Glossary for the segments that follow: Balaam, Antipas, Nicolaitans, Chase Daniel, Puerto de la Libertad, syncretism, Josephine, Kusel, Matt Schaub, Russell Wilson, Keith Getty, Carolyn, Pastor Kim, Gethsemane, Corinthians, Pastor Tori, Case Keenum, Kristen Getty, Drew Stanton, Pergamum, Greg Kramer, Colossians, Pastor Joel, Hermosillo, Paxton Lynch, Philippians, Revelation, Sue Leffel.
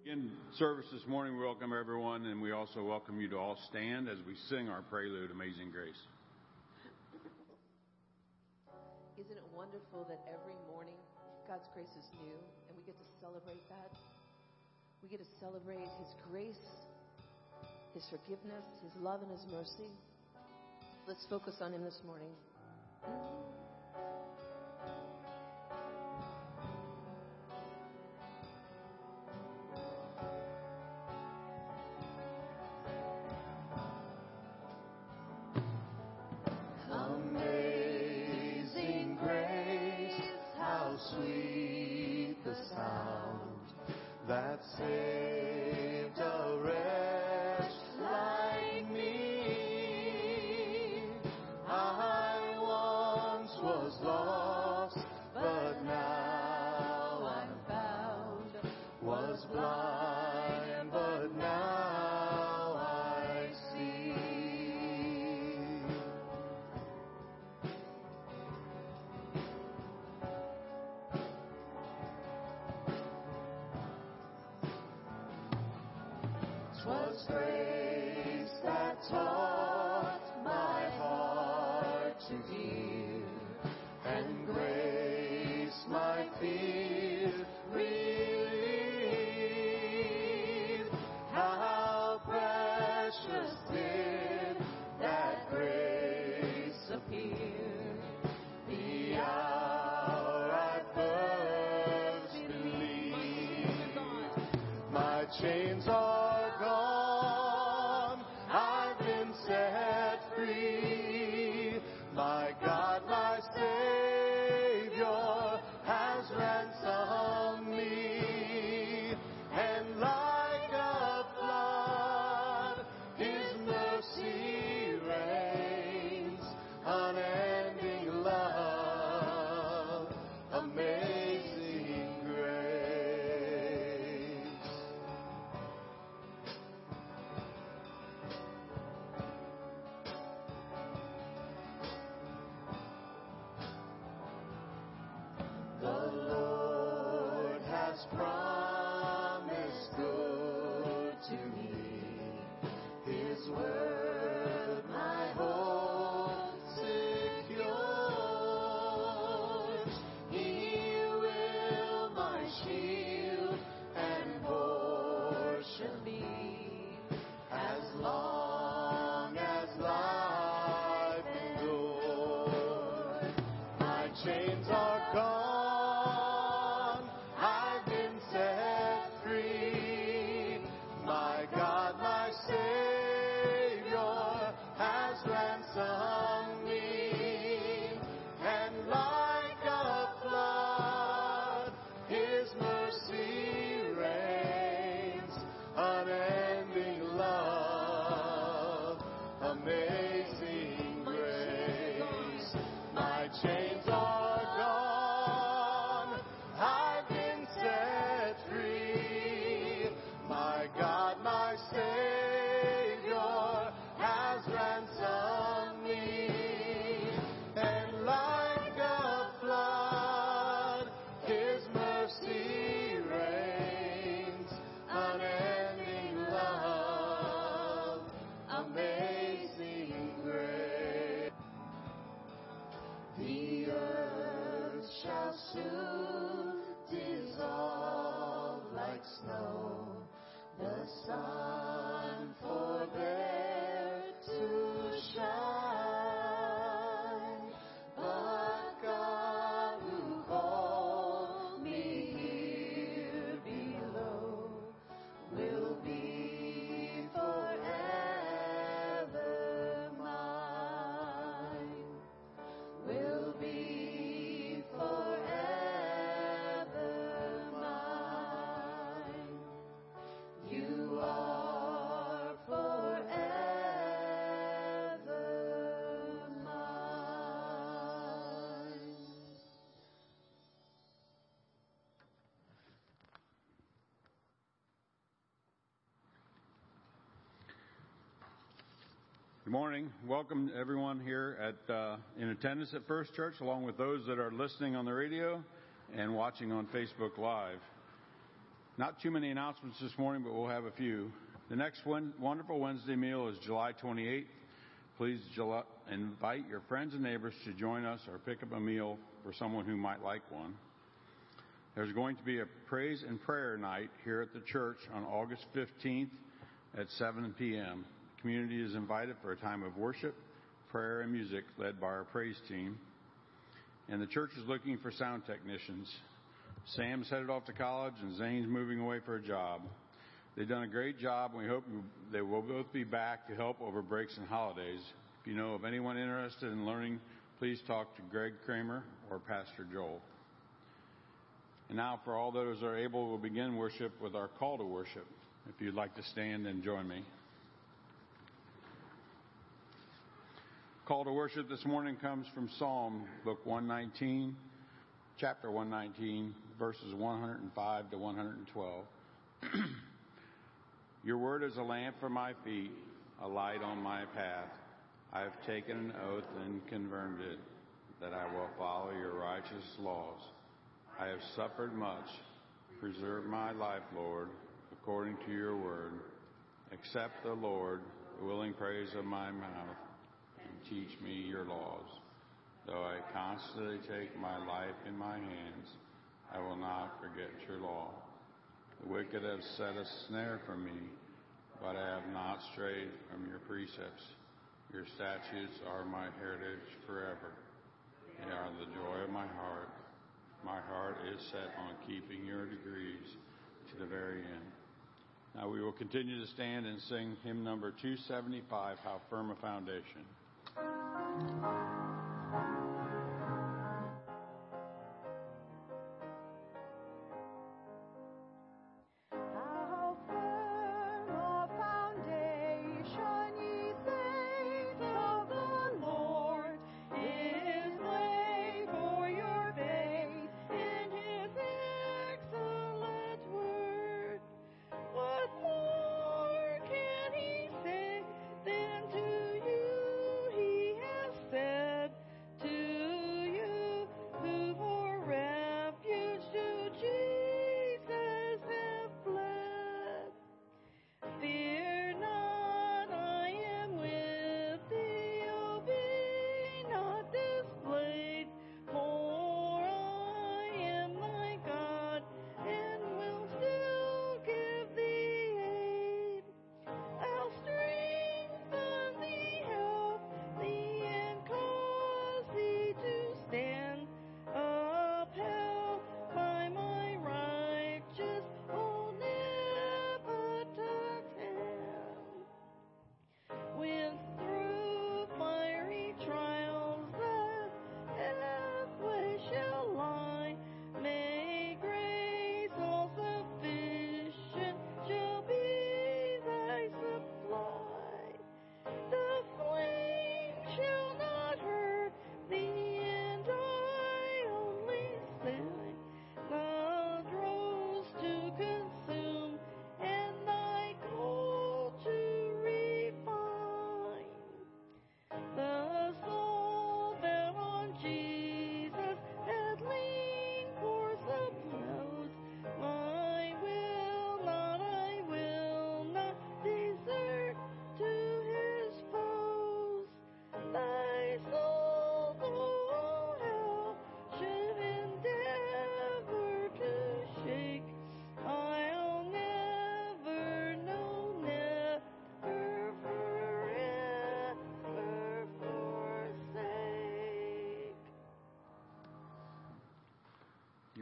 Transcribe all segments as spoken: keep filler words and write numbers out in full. Again, service this morning, we welcome everyone, and we also welcome you to all stand as we sing our prelude, Amazing Grace. Isn't it wonderful that every morning God's grace is new, and we get to celebrate that? We get to celebrate His grace, His forgiveness, His love, and His mercy. Let's focus on Him this morning. Good morning. Welcome everyone here at uh, in attendance at First Church, along with those that are listening on the radio and watching on Facebook Live. Not too many announcements this morning, but we'll have a few. The next one, Wonderful Wednesday meal is July twenty-eighth. Please invite your friends and neighbors to join us or pick up a meal for someone who might like one. There's going to be a praise and prayer night here at the church on August fifteenth at seven p.m. The community is invited for a time of worship, prayer, and music led by our praise team. And the church is looking for sound technicians. Sam's headed off to college and Zane's moving away for a job. They've done a great job, and we hope they will both be back to help over breaks and holidays. If you know of anyone interested in learning, please talk to Greg Kramer or Pastor Joel. And now, for all those who are able, we'll begin worship with our call to worship. If you'd like to stand and join me. Call to worship this morning comes from Psalm, book one nineteen, chapter one nineteen, verses one oh five to one twelve. Your word is a lamp for my feet, a light on my path. I have taken an oath and confirmed it, that I will follow your righteous laws. I have suffered much. Preserve my life, Lord, according to your word. Accept, the Lord, the willing praise of my mouth, and teach me your laws. Though I constantly take my life in my hands, I will not forget your law. The wicked have set a snare for me, but I have not strayed from your precepts. Your statutes are my heritage forever. They are the joy of my heart. My heart is set on keeping your degrees to the very end. Now we will continue to stand and sing hymn number two seventy-five, How Firm a Foundation.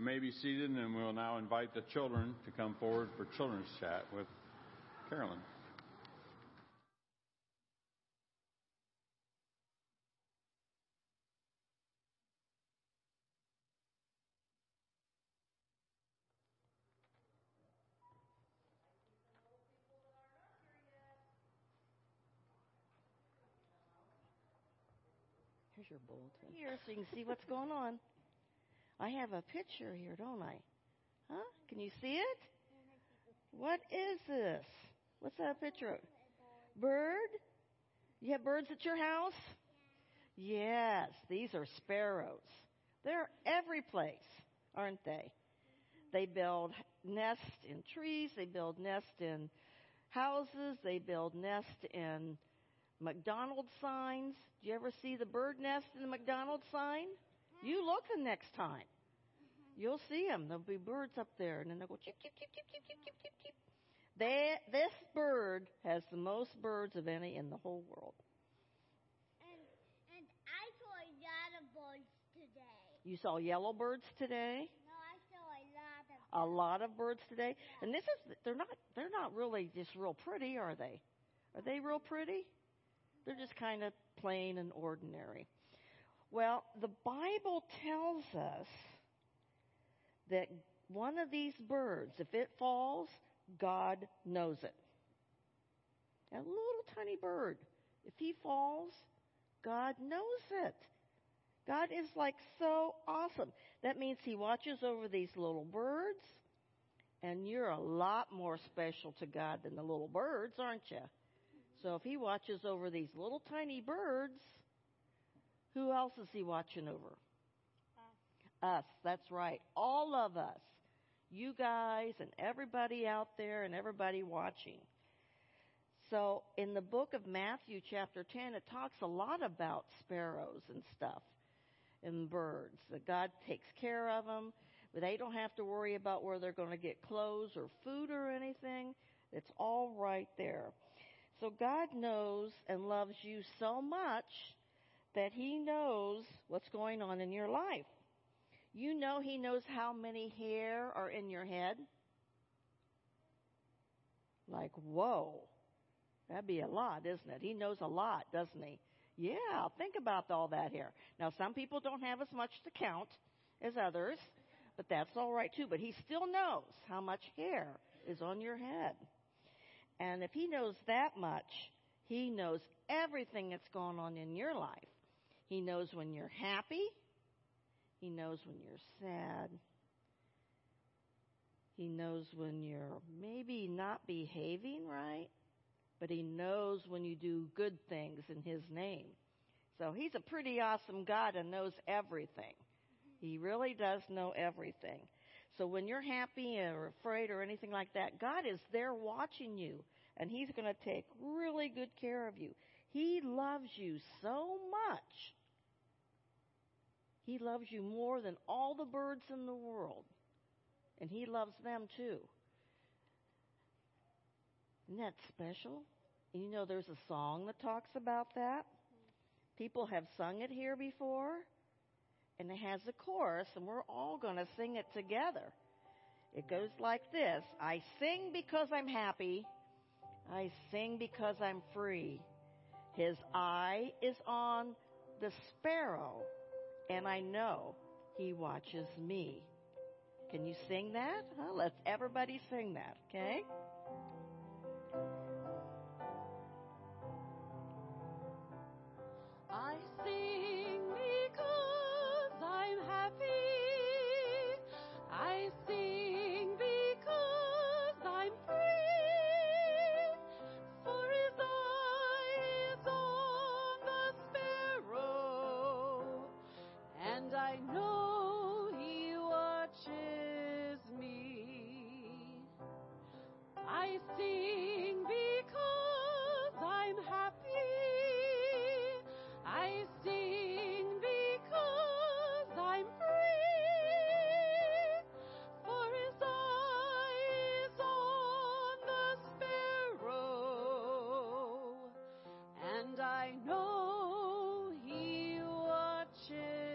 May be seated, and we'll now invite the children to come forward for children's chat with Carolyn. Here's your bulletin. Here, so you can see what's going on. I have a picture here, don't I? Huh? Can you see it? What is this? What's that picture of? Bird? You have birds at your house? Yes, these are sparrows. They're every place, aren't they? They build nests in trees. They build nests in houses. They build nests in McDonald's signs. Do you ever see the bird nest in the McDonald's sign? You look the next time. You'll see them. There'll be birds up there, and then they'll go chip, chip, chip, chip, chip, chip, chip, chip, chip. They, this bird has the most birds of any in the whole world. And, and I saw a lot of birds today. You saw yellow birds today? No, I saw a lot of birds. A lot of birds today? Yeah. And this is, they're not, they're not really just real pretty, are they? Are they real pretty? They're just kind of plain and ordinary. Well, the Bible tells us that one of these birds, if it falls, God knows it. A little tiny bird, if he falls, God knows it. God is like so awesome. That means he watches over these little birds, and you're a lot more special to God than the little birds, aren't you? So if he watches over these little tiny birds, who else is he watching over? Us, that's right. All of us, you guys and everybody out there and everybody watching. So in the book of Matthew chapter ten, it talks a lot about sparrows and stuff and birds, that God takes care of them. But they don't have to worry about where they're going to get clothes or food or anything. It's all right there. So God knows and loves you so much that he knows what's going on in your life. You know he knows how many hair are in your head? Like, whoa, that'd be a lot, isn't it? He knows a lot, doesn't he? Yeah, think about all that hair. Now, some people don't have as much to count as others, but that's all right, too. But he still knows how much hair is on your head. And if he knows that much, he knows everything that's going on in your life. He knows when you're happy. He knows when you're sad. He knows when you're maybe not behaving right, but he knows when you do good things in his name. So he's a pretty awesome God and knows everything. He really does know everything. So when you're happy or afraid or anything like that, God is there watching you, and he's going to take really good care of you. He loves you so much. He loves you more than all the birds in the world. And he loves them too. Isn't that special? And you know there's a song that talks about that. People have sung it here before. And it has a chorus, and we're all going to sing it together. It goes like this. I sing because I'm happy. I sing because I'm free. His eye is on the sparrow. And I know he watches me. Can you sing that? Huh? Let's everybody sing that, okay? I sing because I'm happy. I sing because I'm free. For his eye is on the sparrow. And I know he watches me. I sing because I'm happy. I sing because I'm free. For his eye is on the sparrow. And I know he watches.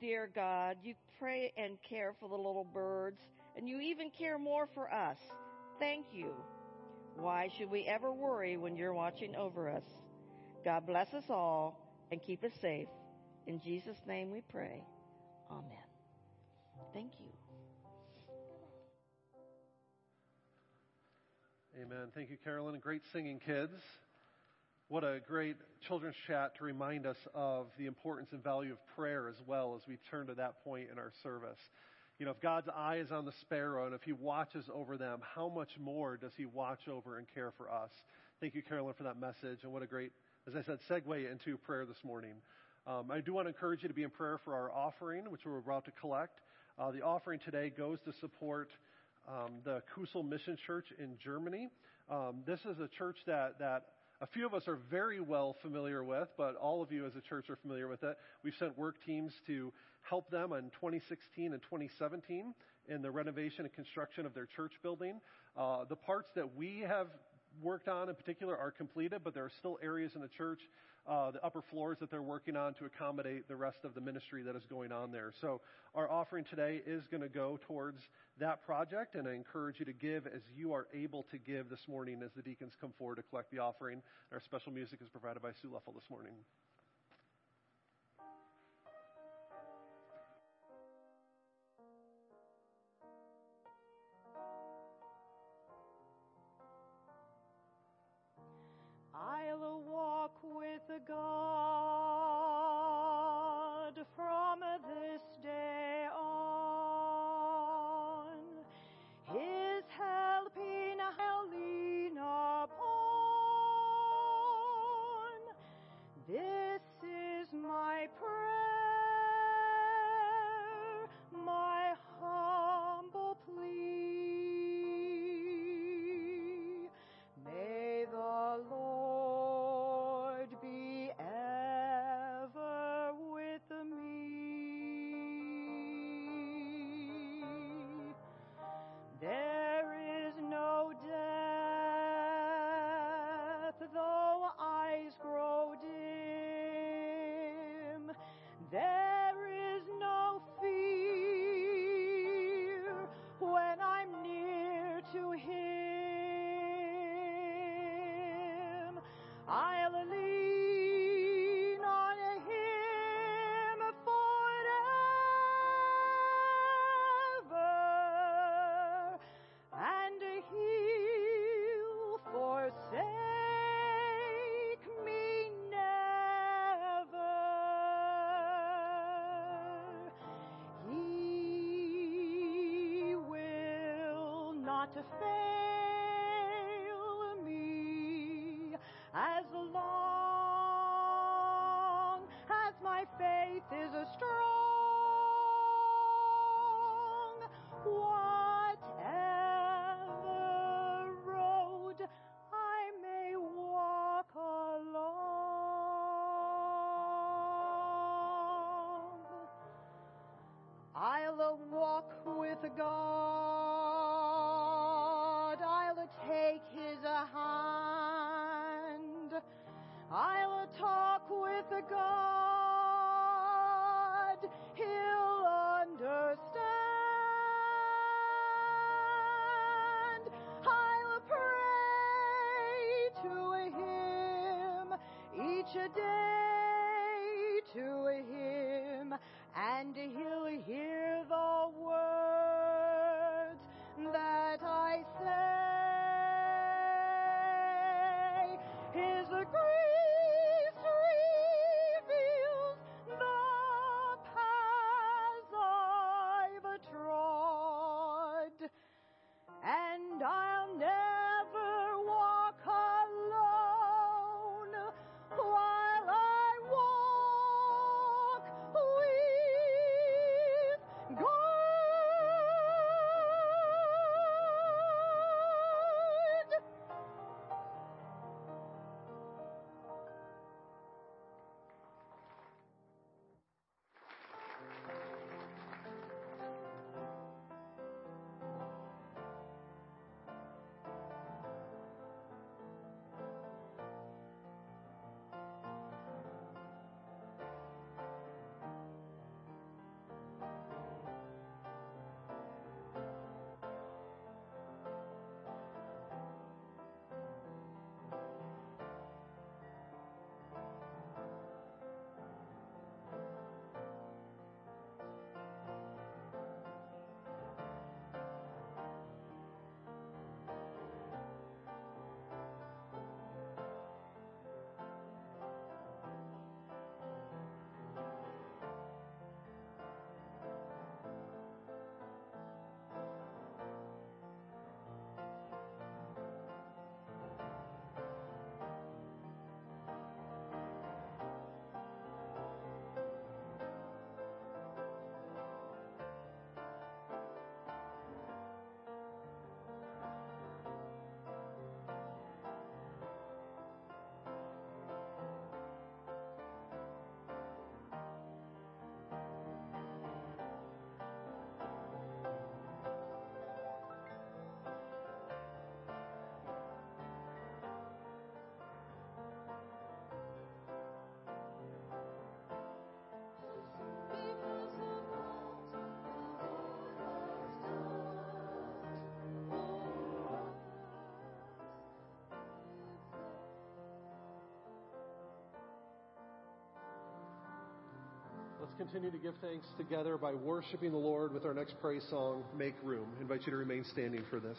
Dear God, you pray and care for the little birds, and you even care more for us. Thank you. Why should we ever worry when you're watching over us? God bless us all and keep us safe. In Jesus' name we pray. Amen. Thank you. Amen. Thank you, Carolyn. Great singing, kids. What a great children's chat to remind us of the importance and value of prayer as well as we turn to that point in our service. You know, if God's eye is on the sparrow and if he watches over them, how much more does he watch over and care for us? Thank you, Carolyn, for that message. And what a great, as I said, segue into prayer this morning. Um, I do want to encourage you to be in prayer for our offering, which we're about to collect. Uh, the offering today goes to support um, the Kusel Mission Church in Germany. Um, this is a church that, that a few of us are very well familiar with, but all of you as a church are familiar with it. We've sent work teams to help them in twenty sixteen and twenty seventeen in the renovation and construction of their church building. Uh, the parts that we have worked on in particular are completed, but there are still areas in the church, uh, the upper floors that they're working on to accommodate the rest of the ministry that is going on there. So our offering today is going to go towards that project, and I encourage you to give as you are able to give this morning as the deacons come forward to collect the offering. Our special music is provided by Sue Leffel this morning. God, from this day on, his helping I'll lean upon. This is my prayer, my humble plea. May the Lord be to fail me as long as my faith is a strong. Whatever road I may walk along, I'll walk with God. Take his hand. I will talk with the God. He'll understand. I will pray to him each day, to him, and he'll hear the words that I say. His grace reveals. continue to give thanks together by worshiping the Lord with our next praise song, Make Room. I invite you to remain standing for this.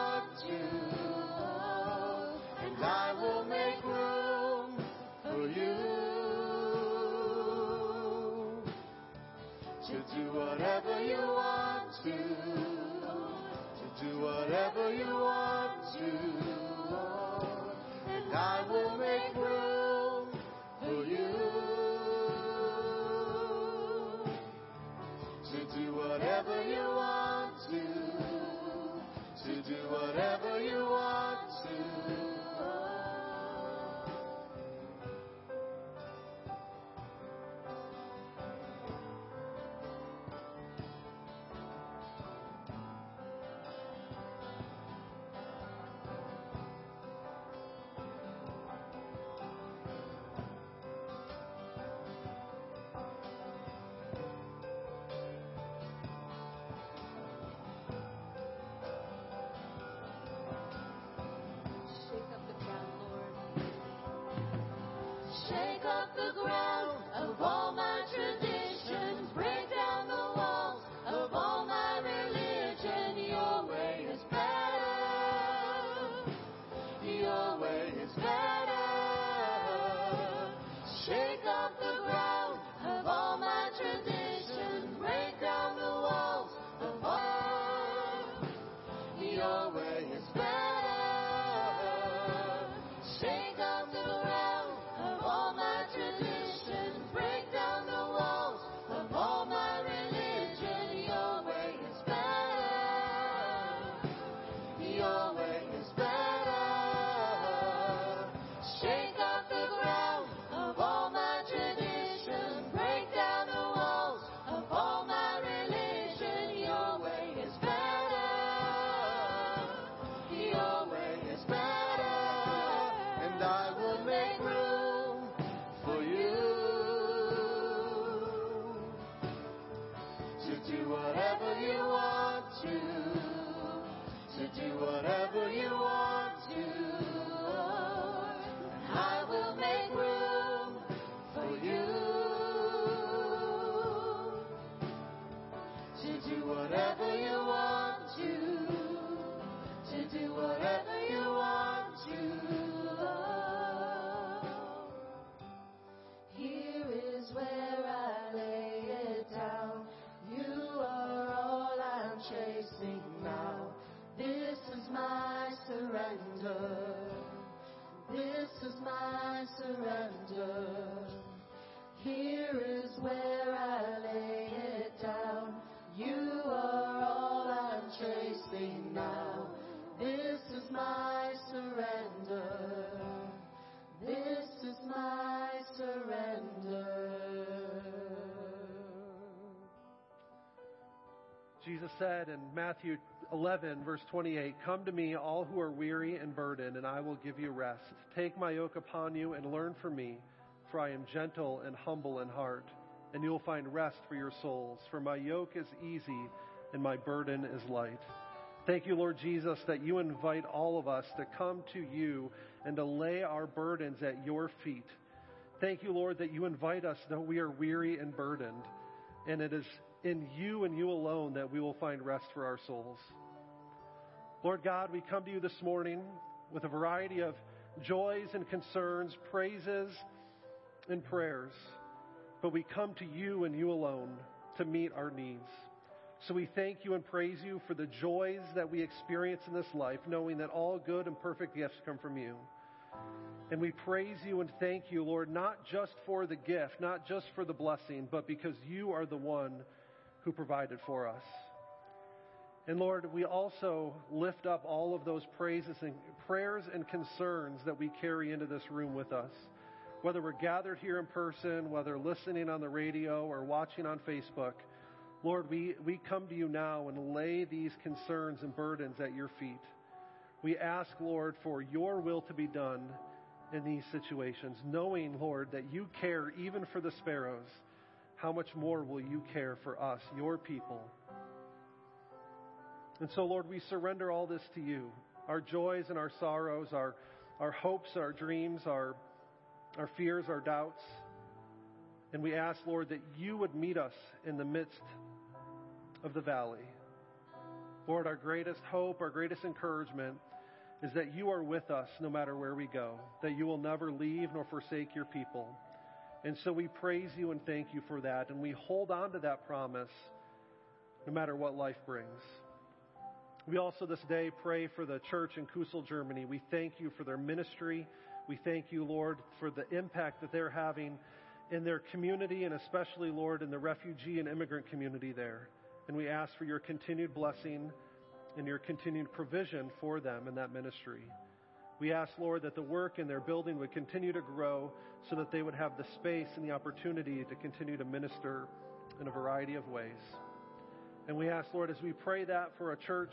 Shake up the ground of all my traditions. Jesus said in Matthew eleven, verse twenty-eight, "Come to me, all who are weary and burdened, and I will give you rest. Take my yoke upon you and learn from me, for I am gentle and humble in heart, and you will find rest for your souls. For my yoke is easy and my burden is light." Thank you, Lord Jesus, that you invite all of us to come to you and to lay our burdens at your feet. Thank you, Lord, that you invite us, though we are weary and burdened, and it is in you and you alone that we will find rest for our souls. Lord God, we come to you this morning with a variety of joys and concerns, praises and prayers, but we come to you and you alone to meet our needs. So we thank you and praise you for the joys that we experience in this life, knowing that all good and perfect gifts come from you. And we praise you and thank you, Lord, not just for the gift, not just for the blessing, but because you are the one who provided for us. And Lord, we also lift up all of those praises and prayers and concerns that we carry into this room with us, whether we're gathered here in person, whether listening on the radio or watching on Facebook. Lord, we, we come to you now and lay these concerns and burdens at your feet. We ask, Lord, for your will to be done in these situations, knowing, Lord, that you care even for the sparrows. How much more will you care for us, your people? And so, Lord, we surrender all this to you, our joys and our sorrows, our, our hopes, our dreams, our, our fears, our doubts. And we ask, Lord, that you would meet us in the midst of the valley. Lord, our greatest hope, our greatest encouragement is that you are with us no matter where we go, that you will never leave nor forsake your people. And so we praise you and thank you for that. And we hold on to that promise no matter what life brings. We also this day pray for the church in Kusel, Germany. We thank you for their ministry. We thank you, Lord, for the impact that they're having in their community and especially, Lord, in the refugee and immigrant community there. And we ask for your continued blessing and your continued provision for them in that ministry. We ask, Lord, that the work in their building would continue to grow so that they would have the space and the opportunity to continue to minister in a variety of ways. And we ask, Lord, as we pray that for a church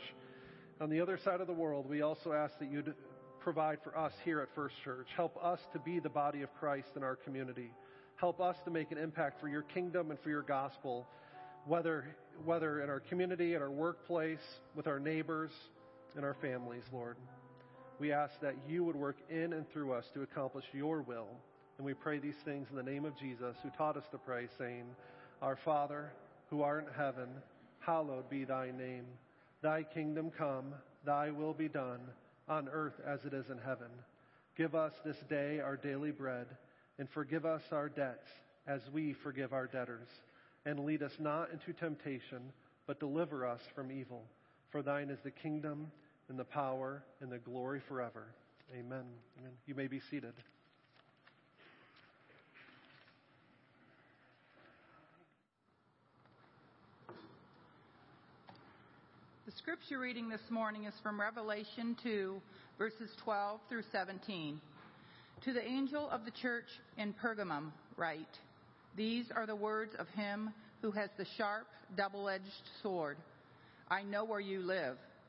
on the other side of the world, we also ask that you'd provide for us here at First Church. Help us to be the body of Christ in our community. Help us to make an impact for your kingdom and for your gospel, whether whether in our community, in our workplace, with our neighbors, and our families, Lord. We ask that you would work in and through us to accomplish your will. And we pray these things in the name of Jesus, who taught us to pray, saying, "Our Father, who art in heaven, hallowed be thy name. Thy kingdom come, thy will be done, on earth as it is in heaven. Give us this day our daily bread, and forgive us our debts as we forgive our debtors. And lead us not into temptation, but deliver us from evil. For thine is the kingdom and the power and the glory forever." Amen. Amen. You may be seated. The scripture reading this morning is from Revelation two, verses twelve through seventeen. "To the angel of the church in Pergamum write, these are the words of him who has the sharp, double-edged sword. I know where you live,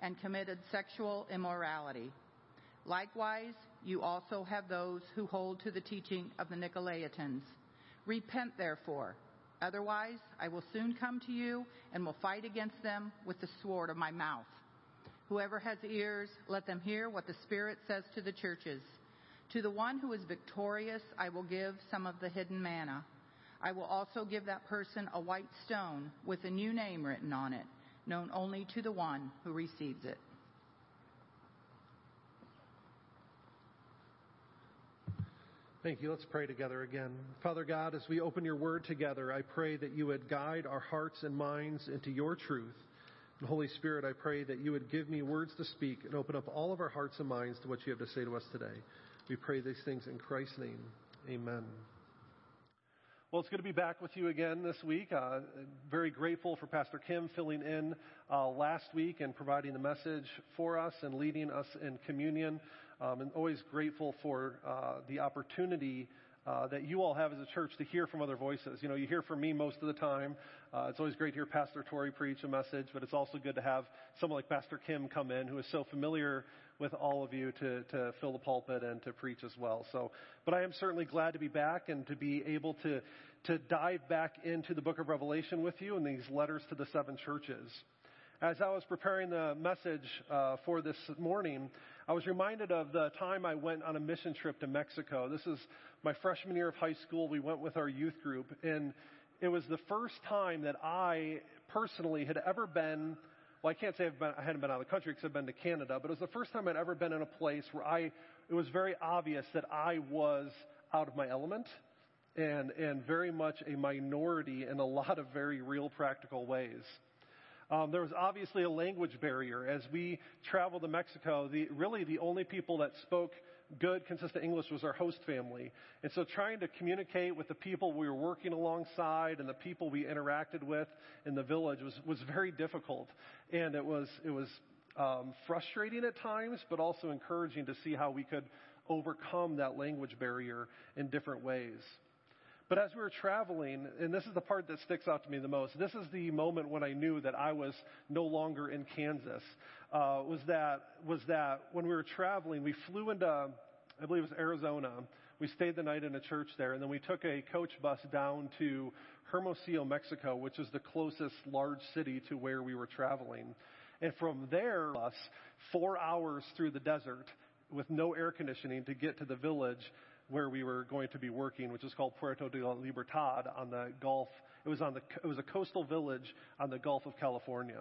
and committed sexual immorality. Likewise, you also have those who hold to the teaching of the Nicolaitans. Repent, therefore. Otherwise, I will soon come to you and will fight against them with the sword of my mouth. Whoever has ears, let them hear what the Spirit says to the churches. To the one who is victorious, I will give some of the hidden manna. I will also give that person a white stone with a new name written on it, known only to the one who receives it." Thank you. Let's pray together again. Father God, as we open your word together, I pray that you would guide our hearts and minds into your truth, And Holy Spirit, I pray that you would give me words to speak and open up all of our hearts and minds to what you have to say to us today. We pray these things in Christ's name. Amen. Well, it's good to be back with you again this week. Uh, very grateful for Pastor Kim filling in uh, last week and providing the message for us and leading us in communion. Um, and always grateful for uh, the opportunity Uh, that you all have as a church to hear from other voices. You know, you hear from me most of the time. Uh, it's always great to hear Pastor Tori preach a message, but it's also good to have someone like Pastor Kim come in who is so familiar with all of you to, to fill the pulpit and to preach as well. So, but I am certainly glad to be back and to be able to, to dive back into the book of Revelation with you and these letters to the seven churches. As I was preparing the message uh, for this morning, I was reminded of the time I went on a mission trip to Mexico. This is my freshman year of high school. We went with our youth group, and it was the first time that I personally had ever been, well, I can't say I've been, I hadn't been out of the country because I've been to Canada, but it was the first time I'd ever been in a place where I, it was very obvious that I was out of my element and, and very much a minority in a lot of very real practical ways. Um, there was obviously a language barrier. As we traveled to Mexico, the, really the only people that spoke good, consistent English was our host family. And so trying to communicate with the people we were working alongside and the people we interacted with in the village was, was very difficult. And it was, it was um, frustrating at times, but also encouraging to see how we could overcome that language barrier in different ways. But as we were traveling, and this is the part that sticks out to me the most, this is the moment when I knew that I was no longer in Kansas, uh, was that was that when we were traveling, we flew into, I believe it was Arizona. We stayed the night in a church there, and then we took a coach bus down to Hermosillo, Mexico, which is the closest large city to where we were traveling. And from there, us four hours through the desert with no air conditioning to get to the village where we were going to be working, which is called Puerto de la Libertad on the Gulf. It was on the, it was a coastal village on the Gulf of California.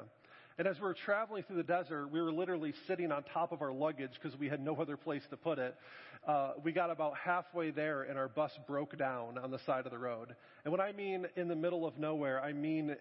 And as we were traveling through the desert, we were literally sitting on top of our luggage because we had no other place to put it. Uh, we got about halfway there and our bus broke down on the side of the road. And when I mean in the middle of nowhere, I mean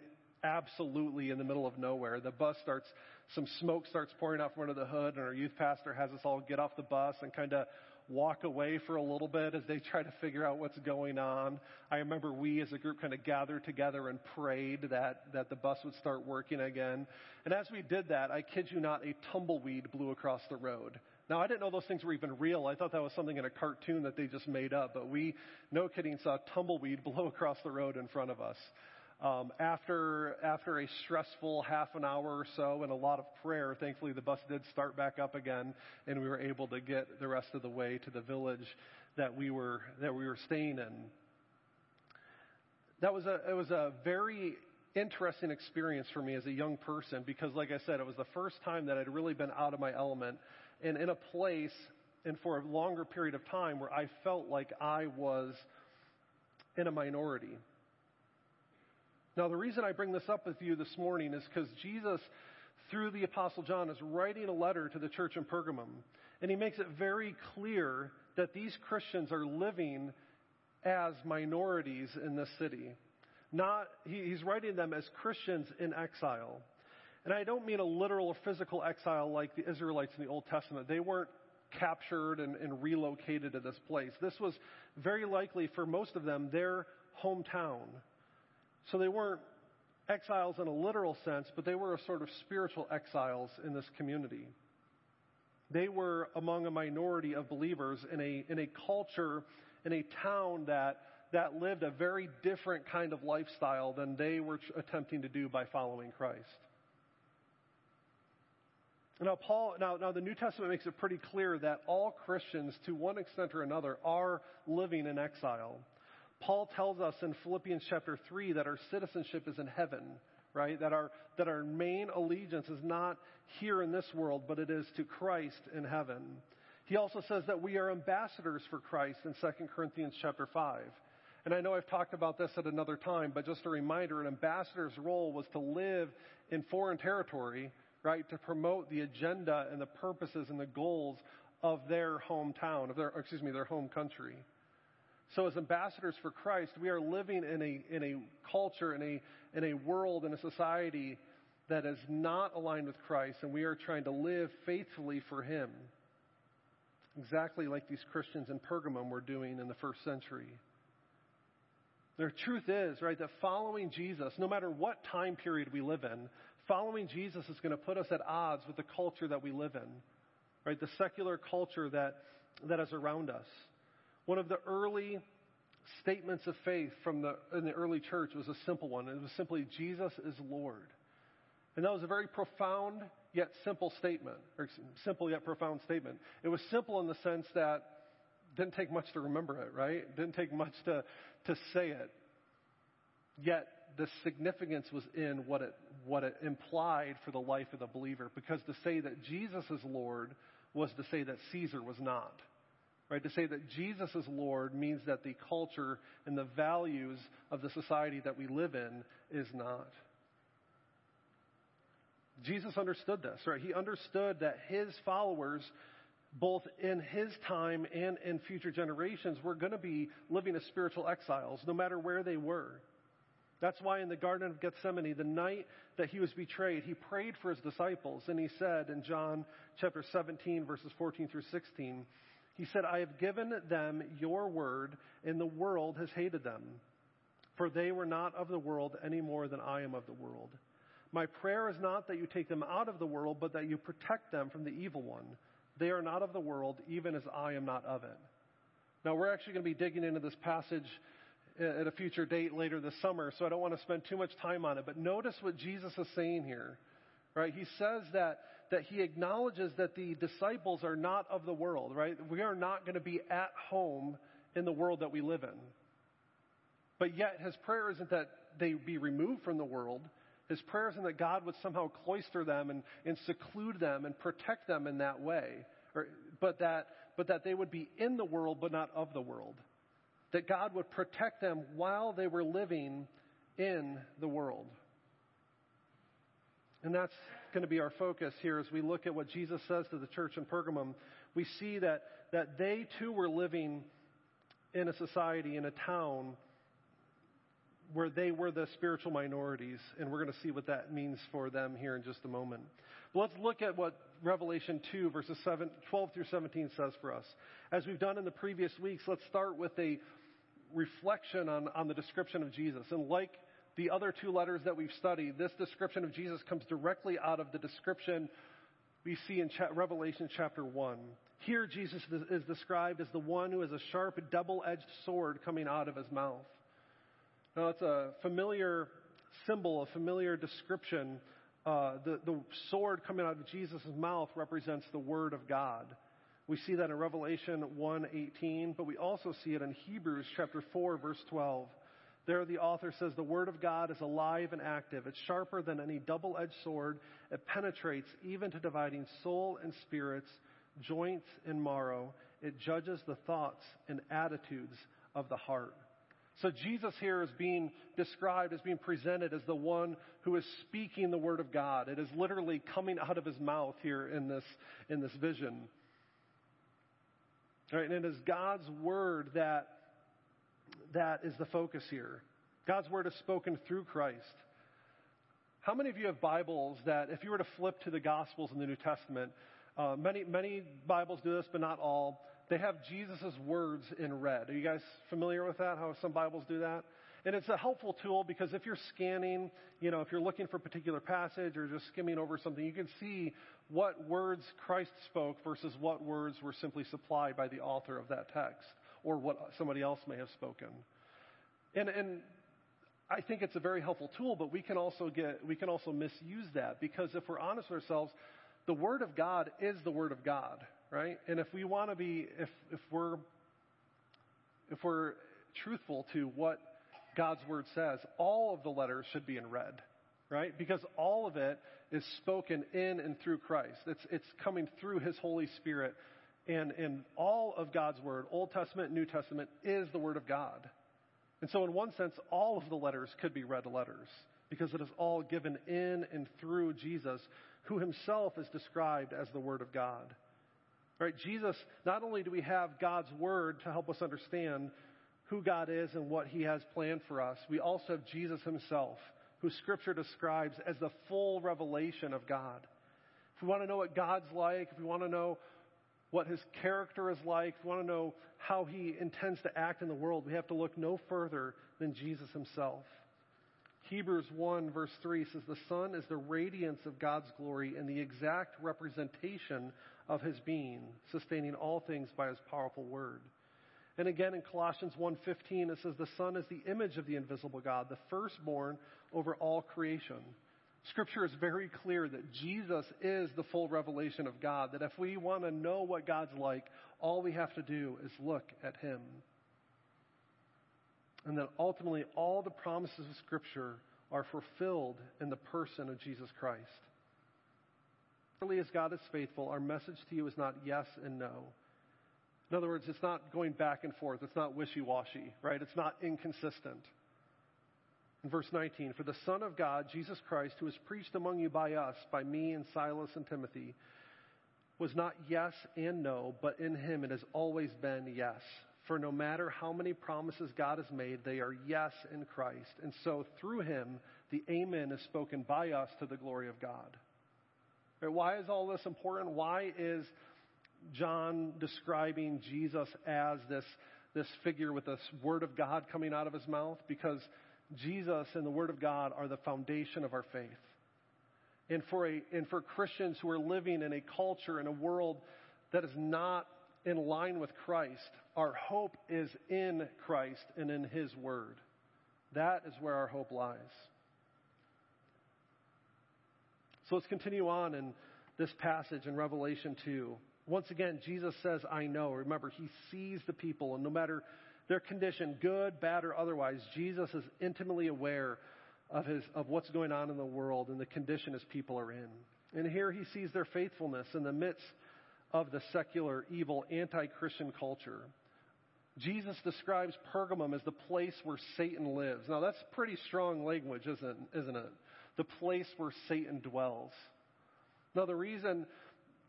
absolutely in the middle of nowhere. The bus starts, some smoke starts pouring out from under the hood, and our youth pastor has us all get off the bus and kind of walk away for a little bit as they try to figure out what's going on. I remember we as a group kind of gathered together and prayed that, that the bus would start working again. And as we did that, I kid you not, a tumbleweed blew across the road. Now, I didn't know those things were even real. I thought that was something in a cartoon that they just made up, but we, no kidding, saw a tumbleweed blow across the road in front of us. Um, after, after a stressful half an hour or so and a lot of prayer, thankfully the bus did start back up again, and we were able to get the rest of the way to the village that we were, that we were staying in. That was a, it was a very interesting experience for me as a young person because, like I said, it was the first time that I'd really been out of my element and in a place and for a longer period of time where I felt like I was in a minority. Now, the reason I bring this up with you this morning is because Jesus, through the Apostle John, is writing a letter to the church in Pergamum. And he makes it very clear that these Christians are living as minorities in this city. Not, he, he's writing them as Christians in exile. And I don't mean a literal or physical exile like the Israelites in the Old Testament. They weren't captured and, and relocated to this place. This was very likely, for most of them, their hometown. So they weren't exiles in a literal sense, but they were a sort of spiritual exiles in this community. They were among a minority of believers in a in a culture, in a town that that lived a very different kind of lifestyle than they were attempting to do by following Christ. Now, Paul, now, now the New Testament makes it pretty clear that all Christians, to one extent or another, are living in exile. Paul tells us in Philippians chapter three that our citizenship is in heaven, right? That our that our main allegiance is not here in this world, but it is to Christ in heaven. He also says that we are ambassadors for Christ in Second Corinthians chapter five. And I know I've talked about this at another time, but just a reminder, an ambassador's role was to live in foreign territory, right? To promote the agenda and the purposes and the goals of their hometown, of their, excuse me, their home country. So as ambassadors for Christ, we are living in a in a culture, in a in a world, in a society that is not aligned with Christ, and we are trying to live faithfully for him, exactly like these Christians in Pergamum were doing in the first century. The truth is, right, that following Jesus, no matter what time period we live in, following Jesus is going to put us at odds with the culture that we live in, right? The secular culture that, that is around us. One of the early statements of faith from the, in the early church was a simple one. It was simply, Jesus is Lord. And that was a very profound yet simple statement, or simple yet profound statement. It was simple in the sense that didn't take much to remember it, right? Didn't take much to, to say it. Yet the significance was in what it, what it implied for the life of the believer, because to say that Jesus is Lord was to say that Caesar was not, right? To say that Jesus is Lord means that the culture and the values of the society that we live in is not. Jesus understood this, right? He understood that his followers, both in his time and in future generations, were going to be living as spiritual exiles, no matter where they were. That's why in the Garden of Gethsemane, the night that he was betrayed, he prayed for his disciples, and he said in John chapter seventeen, verses fourteen through sixteen, he said, "I have given them your word, and the world has hated them, for they were not of the world any more than I am of the world. My prayer is not that you take them out of the world, but that you protect them from the evil one. They are not of the world, even as I am not of it." Now, we're actually going to be digging into this passage at a future date later this summer, so I don't want to spend too much time on it. But notice what Jesus is saying here, right? He says that, that he acknowledges that the disciples are not of the world, right? We are not going to be at home in the world that we live in. But yet his prayer isn't that they be removed from the world. His prayer isn't that God would somehow cloister them and, and seclude them and protect them in that way, or, but that but that they would be in the world but not of the world. That God would protect them while they were living in the world. And that's going to be our focus here as we look at what Jesus says to the church in Pergamum. We see that, that they too were living in a society, in a town, where they were the spiritual minorities, and we're going to see what that means for them here in just a moment. But let's look at what Revelation two, verses twelve through seventeen says for us. As we've done in the previous weeks, let's start with a reflection on, on the description of Jesus. And like the other two letters that we've studied, this description of Jesus comes directly out of the description we see in cha- Revelation chapter one. Here, Jesus is described as the one who has a sharp, double-edged sword coming out of his mouth. Now, it's a familiar symbol, a familiar description. Uh, the, the sword coming out of Jesus' mouth represents the Word of God. We see that in Revelation one eighteen, but we also see it in Hebrews chapter four, verse twelve. There the author says, "The Word of God is alive and active. It's sharper than any double-edged sword. It penetrates even to dividing soul and spirits, joints and marrow. It judges the thoughts and attitudes of the heart." So Jesus here is being described, as being presented as the one who is speaking the word of God. It is literally coming out of his mouth here in this, in this vision. All right, and it is God's word that, that is the focus here. God's word is spoken through Christ. How many of you have Bibles that if you were to flip to the Gospels in the New Testament, uh, many, many Bibles do this, but not all. They have Jesus' words in red. Are you guys familiar with that, how some Bibles do that? And it's a helpful tool because if you're scanning, you know, if you're looking for a particular passage or just skimming over something, you can see what words Christ spoke versus what words were simply supplied by the author of that text or what somebody else may have spoken. And and I think it's a very helpful tool, but we can also get we can also misuse that because if we're honest with ourselves, the Word of God is the Word of God. Right? And if we want to be, if if we're, if we're truthful to what God's word says, all of the letters should be in red, right? Because all of it is spoken in and through Christ. It's it's coming through his Holy Spirit, and, and all of God's word, Old Testament, New Testament, is the word of God. And so in one sense, all of the letters could be red letters because it is all given in and through Jesus, who himself is described as the word of God. Right, Jesus, not only do we have God's word to help us understand who God is and what he has planned for us, we also have Jesus himself who Scripture describes as the full revelation of God. If we want to know what God's like, if we want to know what his character is like, if we want to know how he intends to act in the world, we have to look no further than Jesus himself. Hebrews one verse three says, the Son is the radiance of God's glory and the exact representation of his being, sustaining all things by his powerful word. And again in Colossians one fifteen, it says, the Son is the image of the invisible God, the firstborn over all creation. Scripture is very clear that Jesus is the full revelation of God, that if we want to know what God's like, all we have to do is look at him. And that ultimately all the promises of Scripture are fulfilled in the person of Jesus Christ. Surely as God is faithful, our message to you is not yes and no. In other words, it's not going back and forth. It's not wishy-washy, right? It's not inconsistent. In verse nineteen, for the Son of God, Jesus Christ, who was preached among you by us, by me and Silas and Timothy, was not yes and no, but in him it has always been yes. For no matter how many promises God has made, they are yes in Christ. And so through him, the amen is spoken by us to the glory of God. Right, why is all this important? Why is John describing Jesus as this, this figure with this word of God coming out of his mouth? Because Jesus and the word of God are the foundation of our faith. And for a, and for Christians who are living in a culture, in a world that is not in line with Christ, our hope is in Christ and in his word. That is where our hope lies. So let's continue on in this passage in Revelation two. Once again, Jesus says, I know. Remember, he sees the people, and no matter their condition, good, bad, or otherwise, Jesus is intimately aware of his of what's going on in the world and the condition his people are in. And here he sees their faithfulness in the midst of the secular, evil, anti-Christian culture. Jesus describes Pergamum as the place where Satan lives. Now, that's pretty strong language, isn't, isn't it? The place where Satan dwells. Now, the reason,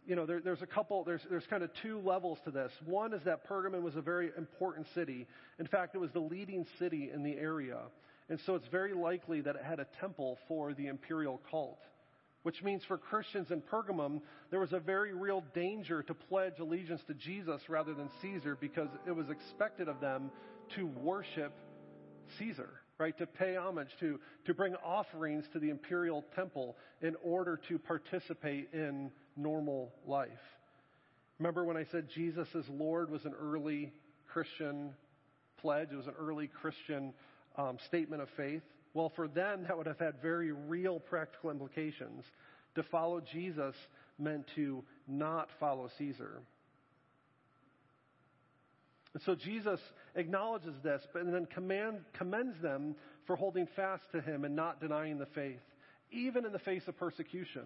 you know, there, there's a couple, there's, there's kind of two levels to this. One is that Pergamum was a very important city. In fact, it was the leading city in the area. And so it's very likely that it had a temple for the imperial cult, which means for Christians in Pergamum, there was a very real danger to pledge allegiance to Jesus rather than Caesar, because it was expected of them to worship Caesar, right? To pay homage, to, to bring offerings to the imperial temple in order to participate in normal life. Remember when I said Jesus is Lord was an early Christian pledge? It was an early Christian um, statement of faith. Well, for them, that would have had very real practical implications. To follow Jesus meant to not follow Caesar. And so Jesus acknowledges this, but then command, commends them for holding fast to him and not denying the faith, even in the face of persecution.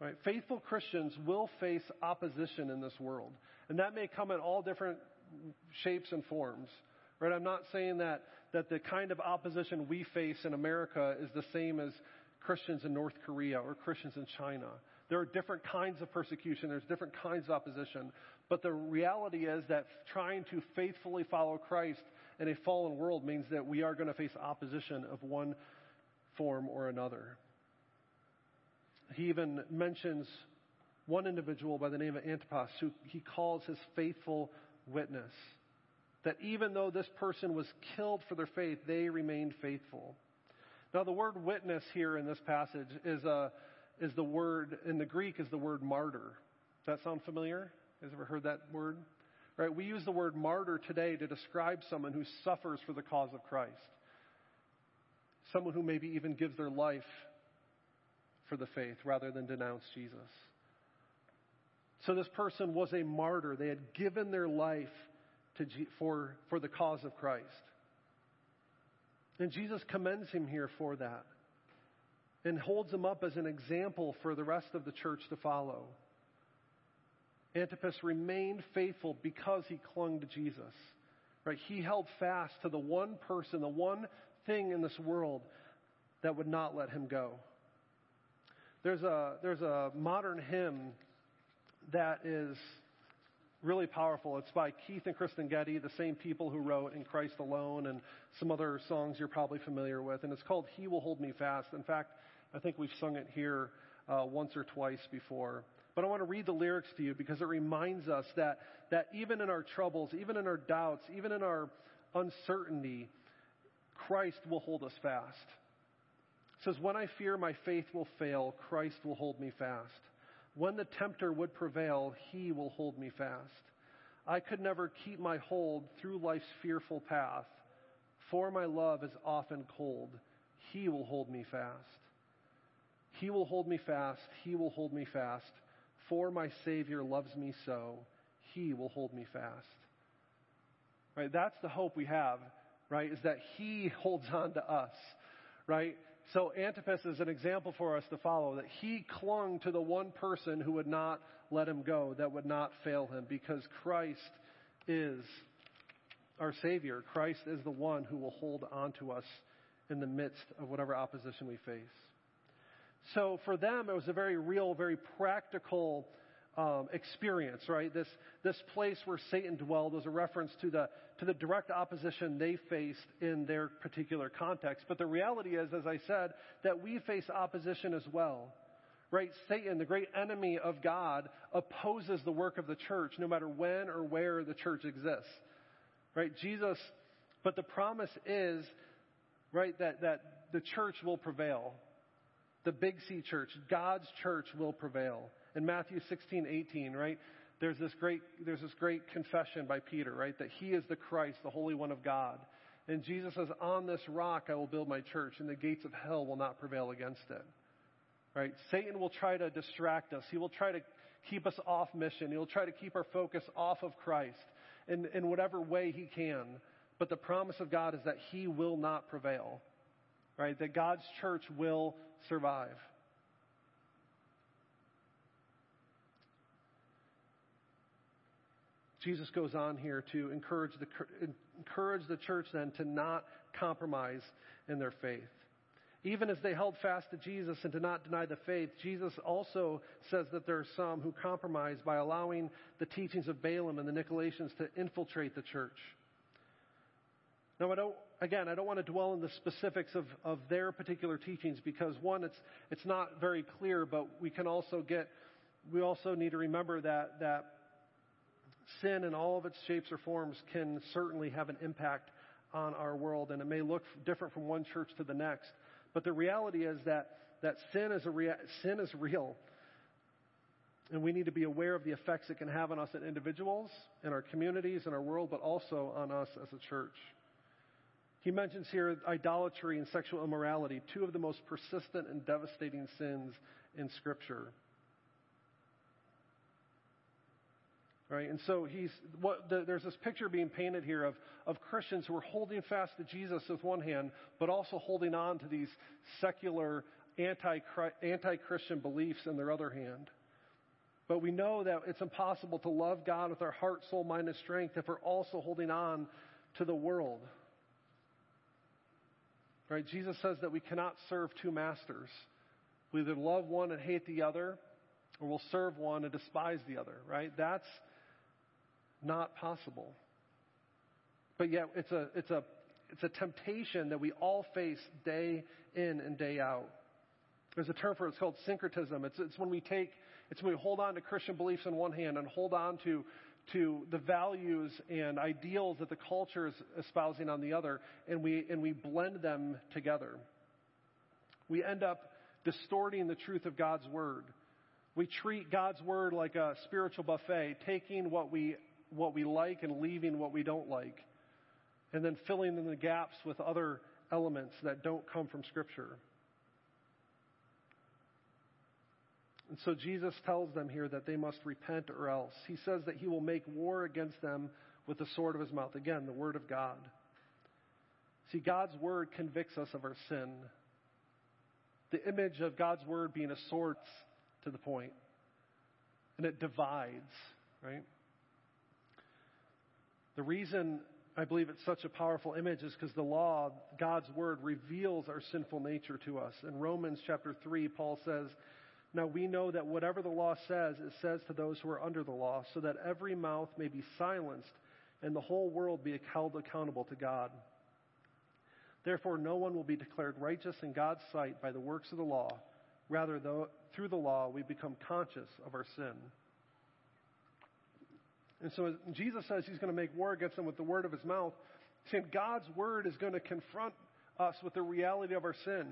Right? Faithful Christians will face opposition in this world, and that may come in all different shapes and forms. Right? I'm not saying that, that the kind of opposition we face in America is the same as Christians in North Korea or Christians in China. There are different kinds of persecution. There's different kinds of opposition. But the reality is that trying to faithfully follow Christ in a fallen world means that we are going to face opposition of one form or another. He even mentions one individual by the name of Antipas, who he calls his faithful witness. That even though this person was killed for their faith, they remained faithful. Now, the word witness here in this passage is a, is the word, in the Greek, is the word martyr. Does that sound familiar? You guys ever heard that word? Right? We use the word martyr today to describe someone who suffers for the cause of Christ. Someone who maybe even gives their life for the faith rather than denounce Jesus. So this person was a martyr. They had given their life To G- for, for the cause of Christ. And Jesus commends him here for that and holds him up as an example for the rest of the church to follow. Antipas remained faithful because he clung to Jesus. Right? He held fast to the one person, the one thing in this world that would not let him go. There's a, there's a modern hymn that is really powerful. It's by Keith and Kristen Getty, the same people who wrote In Christ Alone and some other songs you're probably familiar with. And it's called He Will Hold Me Fast. In fact, I think we've sung it here uh, once or twice before. But I want to read the lyrics to you because it reminds us that, that even in our troubles, even in our doubts, even in our uncertainty, Christ will hold us fast. It says, when I fear my faith will fail, Christ will hold me fast. When the tempter would prevail, he will hold me fast. I could never keep my hold through life's fearful path, for my love is often cold. He will hold me fast. He will hold me fast. He will hold me fast. For my Savior loves me so. He will hold me fast. Right? That's the hope we have, right? Is that he holds on to us, right? So Antipas is an example for us to follow, that he clung to the one person who would not let him go, that would not fail him, because Christ is our Savior. Christ is the one who will hold on to us in the midst of whatever opposition we face. So for them, it was a very real, very practical um, experience, right? This this place where Satan dwelled was a reference to the to the direct opposition they faced in their particular context. But the reality is, as I said, that we face opposition as well, right? Satan, the great enemy of God, opposes the work of the church, no matter when or where the church exists, right? Jesus, but the promise is, right, that that the church will prevail. The Big C church, God's church, will prevail. In Matthew sixteen eighteen, right, there's this great there's this great confession by Peter, right, that he is the Christ, the Holy One of God. And Jesus says, on this rock I will build my church, and the gates of hell will not prevail against it. Right? Satan will try to distract us. He will try to keep us off mission. He will try to keep our focus off of Christ in, in whatever way he can. But the promise of God is that he will not prevail. Right? That God's church will survive. Jesus goes on here to encourage the encourage the church then to not compromise in their faith. Even as they held fast to Jesus and did not deny the faith, Jesus also says that there are some who compromise by allowing the teachings of Balaam and the Nicolaitans to infiltrate the church. Now, I don't, again, I don't want to dwell on the specifics of, of their particular teachings because, one, it's it's not very clear, but we can also get, we also need to remember that that sin in all of its shapes or forms can certainly have an impact on our world, and it may look different from one church to the next. But the reality is that, that sin is a rea- sin is real, and we need to be aware of the effects it can have on us as individuals, in our communities, in our world, but also on us as a church. He mentions here idolatry and sexual immorality, two of the most persistent and devastating sins in Scripture. Right? And so he's what, the, there's this picture being painted here of, of Christians who are holding fast to Jesus with one hand, but also holding on to these secular anti-Christian beliefs in their other hand. But we know that it's impossible to love God with our heart, soul, mind, and strength if we're also holding on to the world. Right? Jesus says that we cannot serve two masters. We either love one and hate the other, or we'll serve one and despise the other. Right? That's not possible. But yet it's a it's a it's a temptation that we all face day in and day out. There's a term for it, it's called syncretism. It's it's when we take it's when we hold on to Christian beliefs in one hand and hold on to to the values and ideals that the culture is espousing on the other, and we and we blend them together. We end up distorting the truth of God's word. We treat God's word like a spiritual buffet, taking what we what we like and leaving what we don't like, and then filling in the gaps with other elements that don't come from Scripture. And so Jesus tells them here that they must repent or else. He says that he will make war against them with the sword of his mouth. Again, the word of God. See, God's word convicts us of our sin. The image of God's word being a sword to the point. And it divides, right? The reason I believe it's such a powerful image is because the law, God's word, reveals our sinful nature to us. In Romans chapter three, Paul says, Now we know that whatever the law says, it says to those who are under the law, so that every mouth may be silenced and the whole world be held accountable to God. Therefore, no one will be declared righteous in God's sight by the works of the law. Rather, though, through the law, we become conscious of our sin. And so Jesus says he's going to make war against them with the word of his mouth. Saying God's word is going to confront us with the reality of our sin.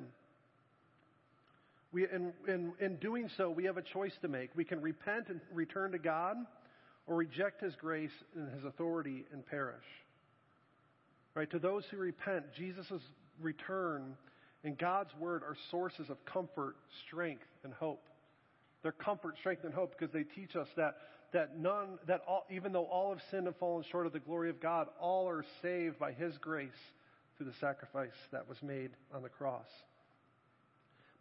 We, in, in, in doing so, we have a choice to make. We can repent and return to God, or reject his grace and his authority and perish. Right? To those who repent, Jesus' return and God's word are sources of comfort, strength, and hope. They're comfort, strength, and hope because they teach us that that none that all, even though all have sinned and fallen short of the glory of God, all are saved by his grace through the sacrifice that was made on the cross.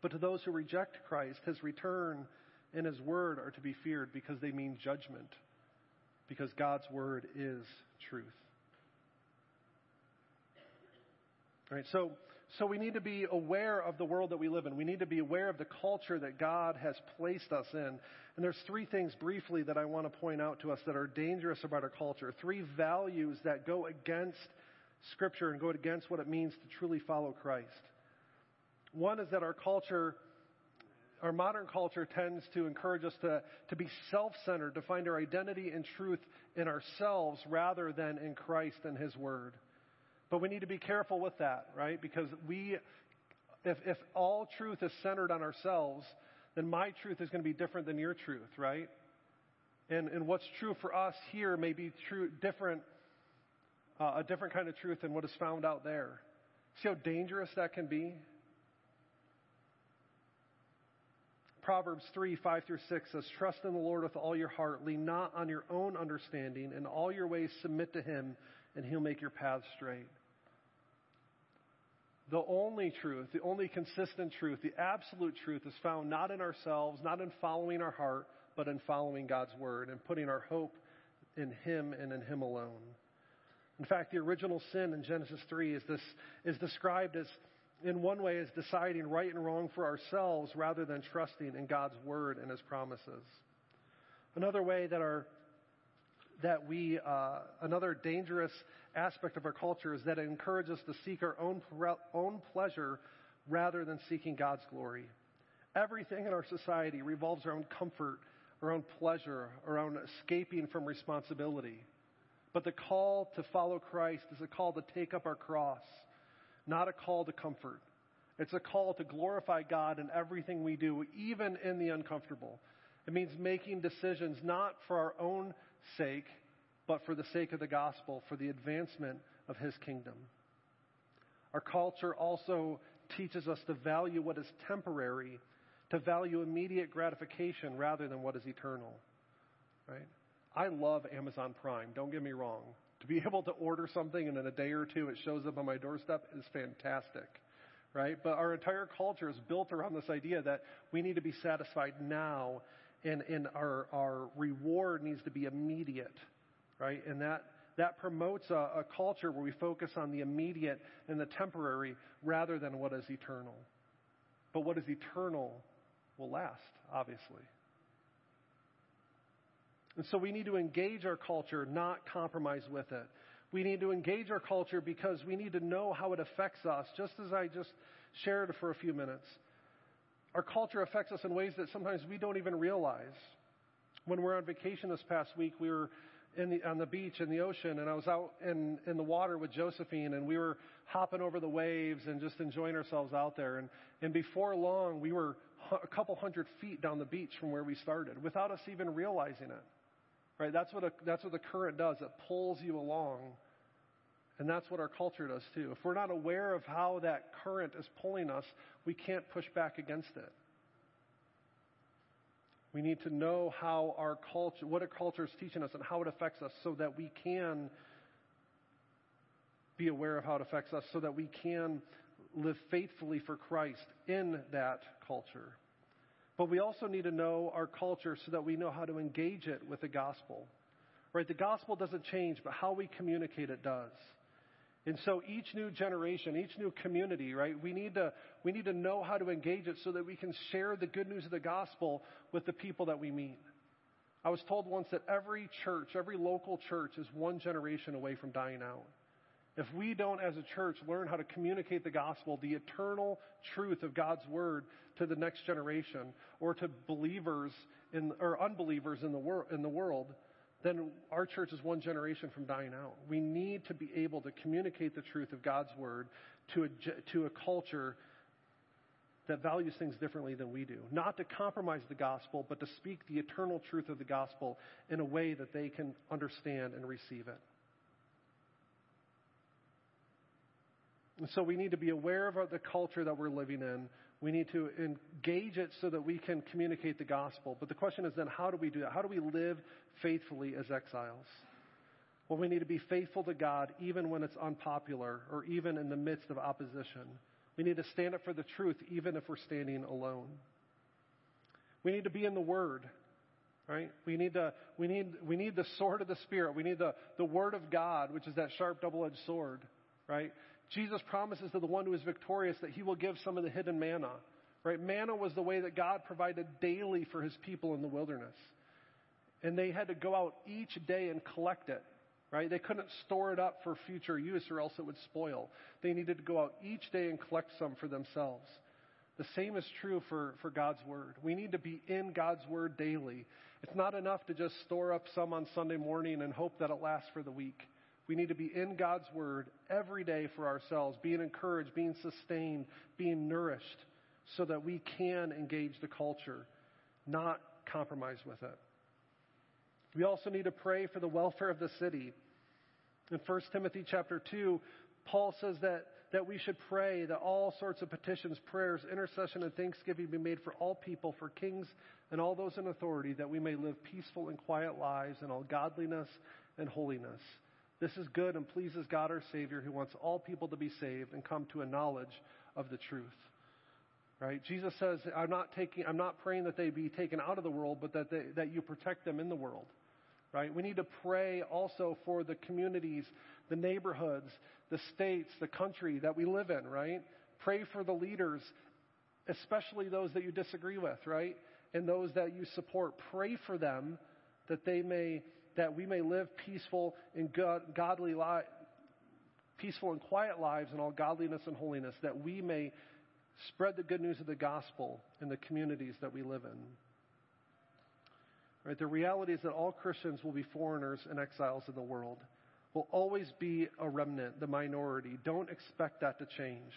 But to those who reject Christ, his return and his word are to be feared because they mean judgment, because God's word is truth. All right, so so we need to be aware of the world that we live in. We need to be aware of the culture that God has placed us in. And there's three things briefly that I want to point out to us that are dangerous about our culture, three values that go against Scripture and go against what it means to truly follow Christ. One is that our culture, our modern culture, tends to encourage us to, to be self-centered, to find our identity and truth in ourselves rather than in Christ and his word. But we need to be careful with that, right? Because we, if, if all truth is centered on ourselves, then my truth is going to be different than your truth, right? And and what's true for us here may be true, different, uh, a different kind of truth than what is found out there. See how dangerous that can be? Proverbs three, five through six says, "Trust in the Lord with all your heart. Lean not on your own understanding. In all your ways submit to him, and he'll make your path straight." The only truth, the only consistent truth, the absolute truth is found not in ourselves, not in following our heart, but in following God's word and putting our hope in him and in him alone. In fact, the original sin in Genesis three is this is described as, in one way, is deciding right and wrong for ourselves rather than trusting in God's word and his promises. Another way that our that we uh, another dangerous aspect of our culture is that it encourages us to seek our own own pleasure rather than seeking God's glory. Everything in our society revolves around comfort, our own pleasure, around escaping from responsibility. But the call to follow Christ is a call to take up our cross. Not a call to comfort. It's a call to glorify God in everything we do, even in the uncomfortable. It means making decisions not for our own sake, but for the sake of the gospel, for the advancement of his kingdom. Our culture also teaches us to value what is temporary, to value immediate gratification rather than what is eternal. Right? I love Amazon Prime, don't get me wrong. To be able to order something and in a day or two it shows up on my doorstep is fantastic, right? But our entire culture is built around this idea that we need to be satisfied now and, and our, our reward needs to be immediate, right? And that, that promotes a, a culture where we focus on the immediate and the temporary rather than what is eternal. But what is eternal will last, obviously. And so we need to engage our culture, not compromise with it. We need to engage our culture because we need to know how it affects us, just as I just shared for a few minutes. Our culture affects us in ways that sometimes we don't even realize. When we were on vacation this past week, we were in the, on the beach in the ocean, and I was out in, in the water with Josephine, and we were hopping over the waves and just enjoying ourselves out there. And, and before long, we were a couple hundred feet down the beach from where we started without us even realizing it. Right, that's what a, that's what the current does. It pulls you along, and that's what our culture does too. If we're not aware of how that current is pulling us, we can't push back against it. We need to know how our culture, what a culture is teaching us, and how it affects us, so that we can be aware of how it affects us, so that we can live faithfully for Christ in that culture. But we also need to know our culture so that we know how to engage it with the gospel. Right? The gospel doesn't change, but how we communicate it does. And so each new generation, each new community, right, we need to we need to know how to engage it so that we can share the good news of the gospel with the people that we meet. I was told once that every church, every local church is one generation away from dying out. If we don't, as a church, learn how to communicate the gospel, the eternal truth of God's word to the next generation or to believers in, or unbelievers in the, wor- in the world, then our church is one generation from dying out. We need to be able to communicate the truth of God's word to a, to a culture that values things differently than we do. Not to compromise the gospel, but to speak the eternal truth of the gospel in a way that they can understand and receive it. And so we need to be aware of the culture that we're living in. We need to engage it so that we can communicate the gospel. But the question is then, how do we do that? How do we live faithfully as exiles? Well, we need to be faithful to God even when it's unpopular or even in the midst of opposition. We need to stand up for the truth even if we're standing alone. We need to be in the Word. Right? We need the we need we need the sword of the Spirit. We need the, the Word of God, which is that sharp double-edged sword. Right? Jesus promises to the one who is victorious that he will give some of the hidden manna. Right? Manna was the way that God provided daily for his people in the wilderness. And they had to go out each day and collect it. Right? They couldn't store it up for future use or else it would spoil. They needed to go out each day and collect some for themselves. The same is true for, for God's Word. We need to be in God's Word daily. It's not enough to just store up some on Sunday morning and hope that it lasts for the week. We need to be in God's Word every day for ourselves, being encouraged, being sustained, being nourished, so that we can engage the culture, not compromise with it. We also need to pray for the welfare of the city. In First Timothy chapter two, Paul says that, that we should pray that all sorts of petitions, prayers, intercession, and thanksgiving be made for all people, for kings and all those in authority, that we may live peaceful and quiet lives in all godliness and holiness. This is good and pleases God our Savior, who wants all people to be saved and come to a knowledge of the truth. Right? Jesus says, I'm not taking I'm not praying that they be taken out of the world, but that they, that you protect them in the world. Right? We need to pray also for the communities, the neighborhoods, the states, the country that we live in, right? Pray for the leaders, especially those that you disagree with, right? And those that you support. Pray for them that they may that we may live peaceful and God, godly li- peaceful and quiet lives in all godliness and holiness, that we may spread the good news of the gospel in the communities that we live in. Right? The reality is that all Christians will be foreigners and exiles in the world. We'll always be a remnant, the minority. Don't expect that to change.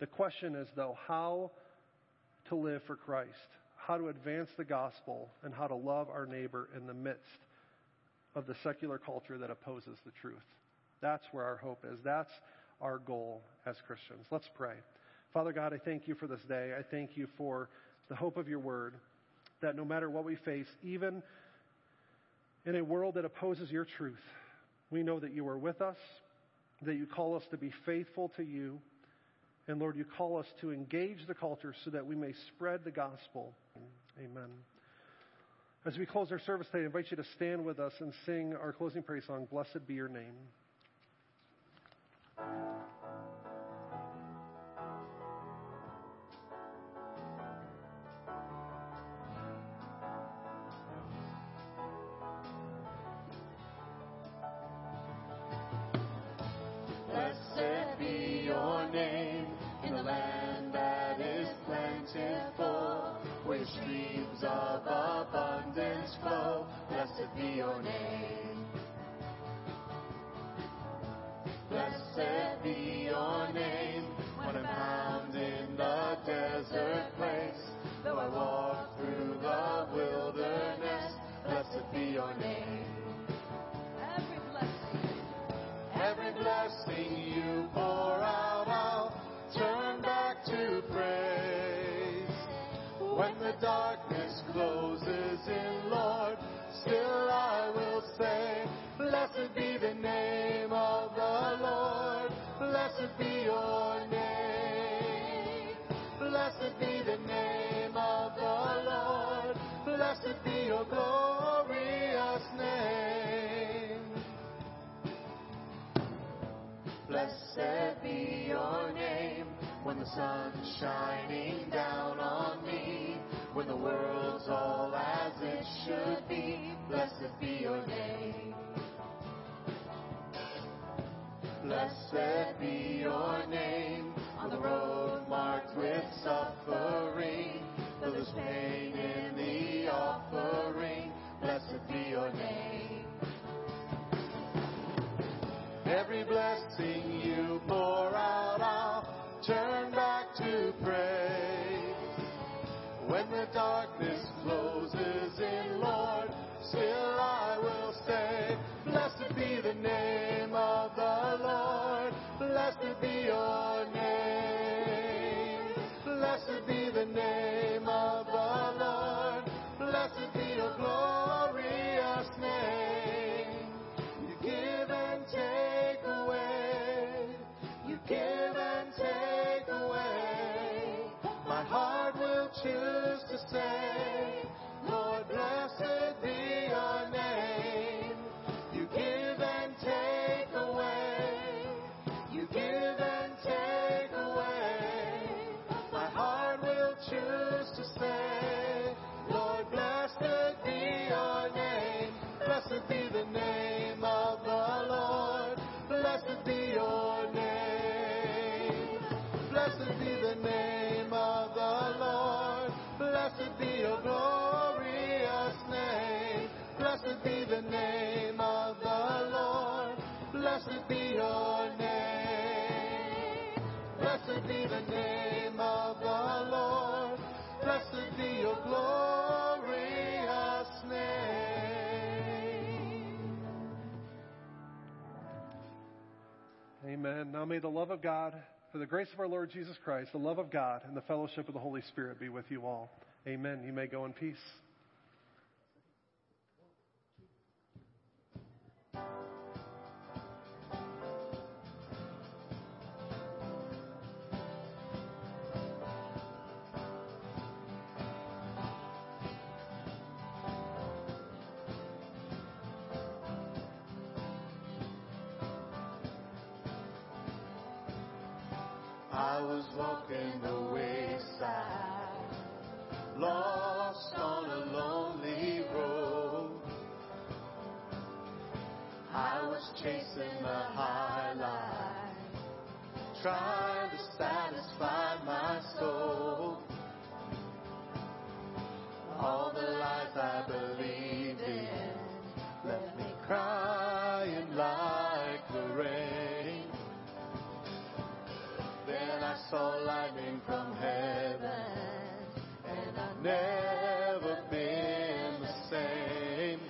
The question is, though, how to live for Christ, how to advance the gospel, and how to love our neighbor in the midst of the secular culture that opposes the truth. That's where our hope is. That's our goal as Christians. Let's pray. Father God, I thank you for this day. I thank you for the hope of your word, that no matter what we face, even in a world that opposes your truth, we know that you are with us, that you call us to be faithful to you, and Lord, you call us to engage the culture so that we may spread the gospel. Amen. As we close our service today, I invite you to stand with us and sing our closing praise song, Blessed Be Your Name. Blessed be your name in the land that is plentiful, where streams of abundance flow, blessed be your name. Blessed be your name, when I'm found in the desert place, though I walk through the wilderness, blessed be your name. Every blessing, every blessing you pour out, I'll turn back to praise. When the darkness closes in, Lord, still I will say, blessed be the name of the Lord, blessed be your name, blessed be the name of the Lord, blessed be your glorious name. Blessed the sun's shining down on me, when the world's all as it should be, blessed be your name. Blessed be your name, on the road marked with suffering, though there's pain in the offering, blessed be your name. Every blessing you pour out, I'll turn back to praise. When the darkness closes in, Lord, still I will stay. Blessed be the name of the Lord. Blessed be your name. Blessed be the name of the Lord. Blessed be your glorious name. You give and take away. You give and take away. My heart will choose to say, Lord, blessed be your name. You give and take away. You give and take away. My heart will choose to say, Lord, blessed be your name. Blessed be the name of the Lord. Blessed be your name. Blessed be the name of the Lord. Blessed be your glorious name. Blessed be the name of the Lord. Blessed be your name. Blessed be the name of the Lord. Blessed be your glorious name. Amen. Now may the love of God, for the grace of our Lord Jesus Christ, the love of God, and the fellowship of the Holy Spirit be with you all. Amen. You may go in peace. I was walking the wayside, lost on a lonely road. I was chasing the high life, trying to satisfy my soul. All the lies I believed in left me crying like the rain. Then I saw lightning from heaven, and I've never been the same.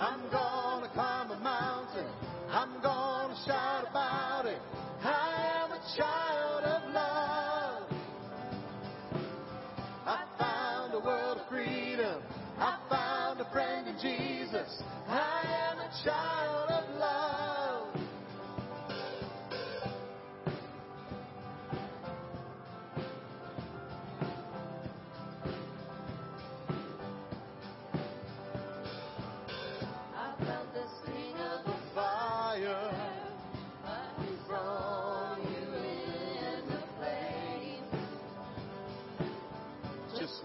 I'm gonna climb a mountain, I'm gonna shout about it. I am a child of love. I found a world of freedom, I found a friend in Jesus. I am a child of love.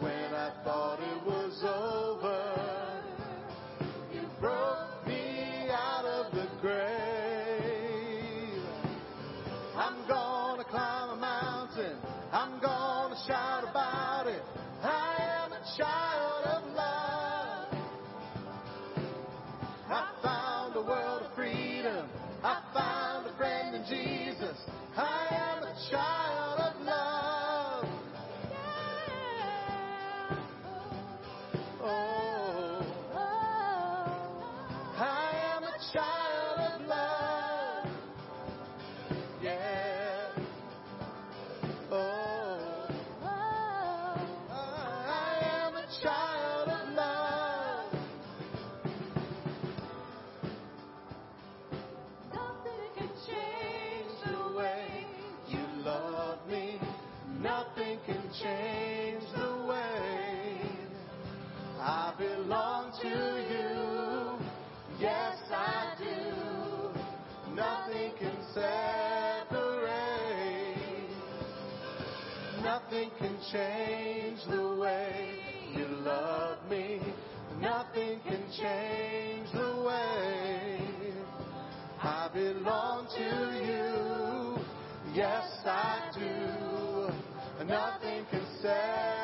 When I thought it was over, you broke me out of the grave. I'm gonna climb a mountain, I'm gonna shout about it. I am a child of love. I found a world of freedom, I found a friend in Jesus. I am a child of love. Child of love, yeah. Oh, oh, I am a child of love. Nothing can change the way you love me. Nothing can change the way I belong to you. Yes, I do. Nothing can separate. Nothing can change the way you love me. Nothing can change the way I belong to you. Yes, I do. Nothing can say.